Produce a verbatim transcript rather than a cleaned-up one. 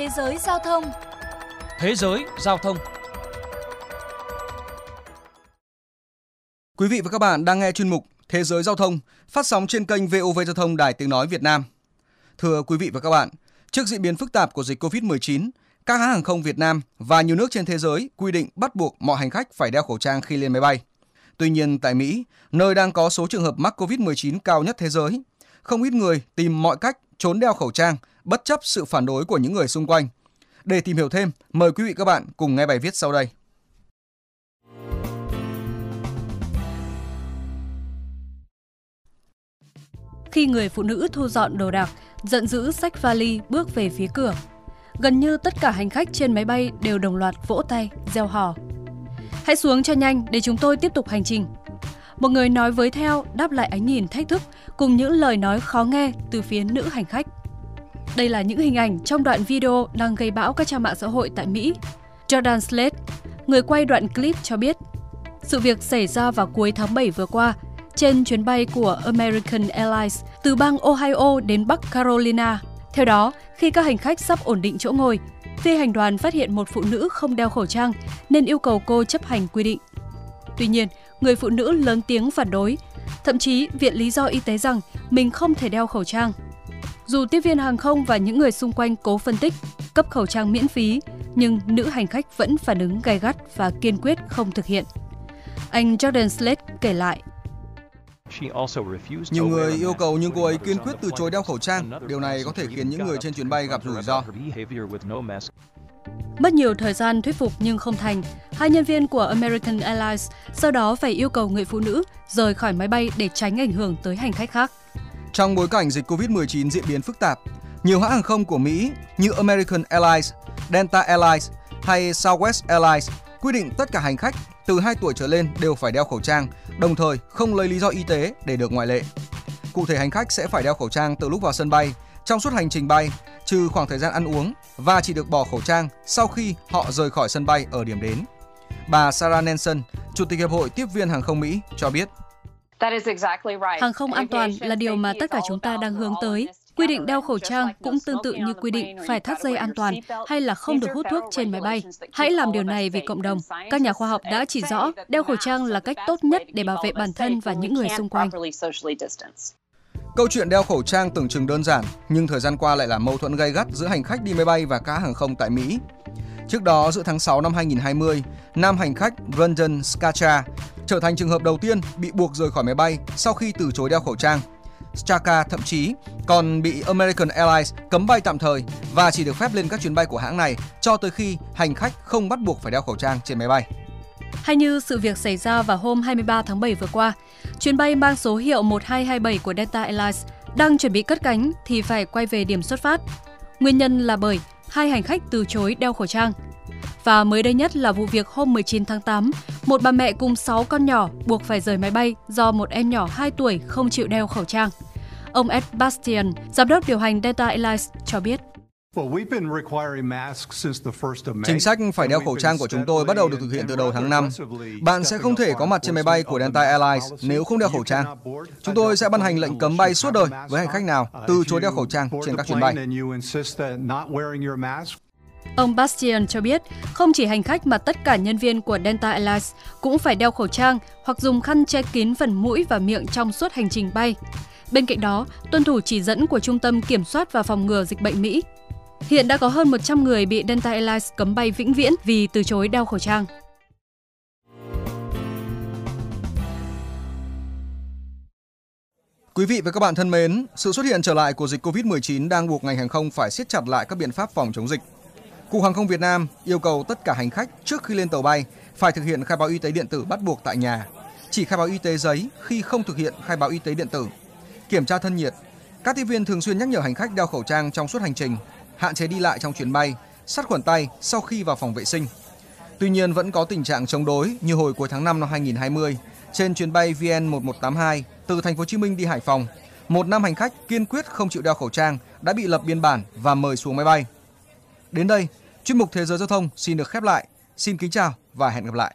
Thế giới giao thông. Thế giới giao thông. Quý vị và các bạn đang nghe chuyên mục Thế giới giao thông phát sóng trên kênh vê o vê Giao thông Đài Tiếng nói Việt Nam. Thưa quý vị và các bạn, trước diễn biến phức tạp của dịch covid mười chín, các hãng hàng không Việt Nam và nhiều nước trên thế giới quy định bắt buộc mọi hành khách phải đeo khẩu trang khi lên máy bay. Tuy nhiên tại Mỹ, nơi đang có số trường hợp mắc covid mười chín cao nhất thế giới, không ít người tìm mọi cách trốn đeo khẩu trang bất chấp sự phản đối của những người xung quanh. Để tìm hiểu thêm, mời quý vị các bạn cùng nghe bài viết sau đây. Khi người phụ nữ thu dọn đồ đạc, giận dữ xách vali bước về phía cửa, gần như tất cả hành khách trên máy bay đều đồng loạt vỗ tay, reo hò. Hãy xuống cho nhanh để chúng tôi tiếp tục hành trình. Một người nói với theo, đáp lại ánh nhìn thách thức cùng những lời nói khó nghe từ phía nữ hành khách. Đây là những hình ảnh trong đoạn video đang gây bão các trang mạng xã hội tại Mỹ. Jordan Slade, người quay đoạn clip cho biết, sự việc xảy ra vào cuối tháng bảy vừa qua trên chuyến bay của American Airlines từ bang Ohio đến Bắc Carolina. Theo đó, khi các hành khách sắp ổn định chỗ ngồi, phi hành đoàn phát hiện một phụ nữ không đeo khẩu trang nên yêu cầu cô chấp hành quy định. Tuy nhiên, người phụ nữ lớn tiếng phản đối, thậm chí viện lý do y tế rằng mình không thể đeo khẩu trang. Dù tiếp viên hàng không và những người xung quanh cố phân tích, cấp khẩu trang miễn phí, nhưng nữ hành khách vẫn phản ứng gay gắt và kiên quyết không thực hiện. Anh Jordan Slade kể lại. Nhiều người yêu cầu nhưng cô ấy kiên quyết từ chối đeo khẩu trang. Điều này có thể khiến những người trên chuyến bay gặp rủi ro. Mất nhiều thời gian thuyết phục nhưng không thành, hai nhân viên của American Airlines sau đó phải yêu cầu người phụ nữ rời khỏi máy bay để tránh ảnh hưởng tới hành khách khác. Trong bối cảnh dịch covid mười chín diễn biến phức tạp, nhiều hãng hàng không của Mỹ như American Airlines, Delta Airlines hay Southwest Airlines quy định tất cả hành khách từ hai tuổi trở lên đều phải đeo khẩu trang, đồng thời không lấy lý do y tế để được ngoại lệ. Cụ thể, hành khách sẽ phải đeo khẩu trang từ lúc vào sân bay, trong suốt hành trình bay, trừ khoảng thời gian ăn uống và chỉ được bỏ khẩu trang sau khi họ rời khỏi sân bay ở điểm đến. Bà Sarah Nelson, Chủ tịch Hiệp hội Tiếp viên Hàng không Mỹ cho biết. Hàng không an toàn là điều mà tất cả chúng ta đang hướng tới. Quy định đeo khẩu trang cũng tương tự như quy định phải thắt dây an toàn hay là không được hút thuốc trên máy bay. Hãy làm điều này vì cộng đồng. Các nhà khoa học đã chỉ rõ đeo khẩu trang là cách tốt nhất để bảo vệ bản thân và những người xung quanh. Câu chuyện đeo khẩu trang tưởng chừng đơn giản, nhưng thời gian qua lại là mâu thuẫn gay gắt giữa hành khách đi máy bay và các hàng không tại Mỹ. Trước đó, giữa tháng sáu năm hai nghìn không trăm hai mươi, nam hành khách Brendan Scata trở thành trường hợp đầu tiên bị buộc rời khỏi máy bay sau khi từ chối đeo khẩu trang. Scata thậm chí còn bị American Airlines cấm bay tạm thời và chỉ được phép lên các chuyến bay của hãng này cho tới khi hành khách không bắt buộc phải đeo khẩu trang trên máy bay. Hay như sự việc xảy ra vào hôm hai mươi ba tháng bảy vừa qua, chuyến bay mang số hiệu một hai hai bảy của Delta Airlines đang chuẩn bị cất cánh thì phải quay về điểm xuất phát. Nguyên nhân là bởi hai hành khách từ chối đeo khẩu trang. Và mới đây nhất là vụ việc hôm mười chín tháng tám, một bà mẹ cùng sáu con nhỏ buộc phải rời máy bay do một em nhỏ hai tuổi không chịu đeo khẩu trang. Ông Ed Bastian, giám đốc điều hành Delta Airlines cho biết. Chính sách phải đeo khẩu trang của chúng tôi bắt đầu được thực hiện từ đầu tháng năm. Bạn sẽ không thể có mặt trên máy bay của Delta Airlines nếu không đeo khẩu trang. Chúng tôi sẽ ban hành lệnh cấm bay suốt đời với hành khách nào từ chối đeo khẩu trang trên các chuyến bay. Ông Bastian cho biết, không chỉ hành khách mà tất cả nhân viên của Delta Airlines cũng phải đeo khẩu trang hoặc dùng khăn che kín phần mũi và miệng trong suốt hành trình bay. Bên cạnh đó, tuân thủ chỉ dẫn của Trung tâm Kiểm soát và Phòng ngừa Dịch bệnh Mỹ. Hiện đã có hơn một trăm người bị Delta Airlines cấm bay vĩnh viễn vì từ chối đeo khẩu trang. Quý vị và các bạn thân mến, sự xuất hiện trở lại của dịch covid mười chín đang buộc ngành hàng không phải siết chặt lại các biện pháp phòng chống dịch. Cục Hàng không Việt Nam yêu cầu tất cả hành khách trước khi lên tàu bay phải thực hiện khai báo y tế điện tử bắt buộc tại nhà, chỉ khai báo y tế giấy khi không thực hiện khai báo y tế điện tử, kiểm tra thân nhiệt. Các tiếp viên thường xuyên nhắc nhở hành khách đeo khẩu trang trong suốt hành trình, hạn chế đi lại trong chuyến bay, sát khuẩn tay sau khi vào phòng vệ sinh. Tuy nhiên vẫn có tình trạng chống đối như hồi cuối tháng năm năm hai nghìn không trăm hai mươi, trên chuyến bay vê en một một tám hai từ Thành phố Hồ Chí Minh đi Hải Phòng, một nam hành khách kiên quyết không chịu đeo khẩu trang đã bị lập biên bản và mời xuống máy bay. Đến đây, chuyên mục Thế giới Giao thông xin được khép lại. Xin kính chào và hẹn gặp lại.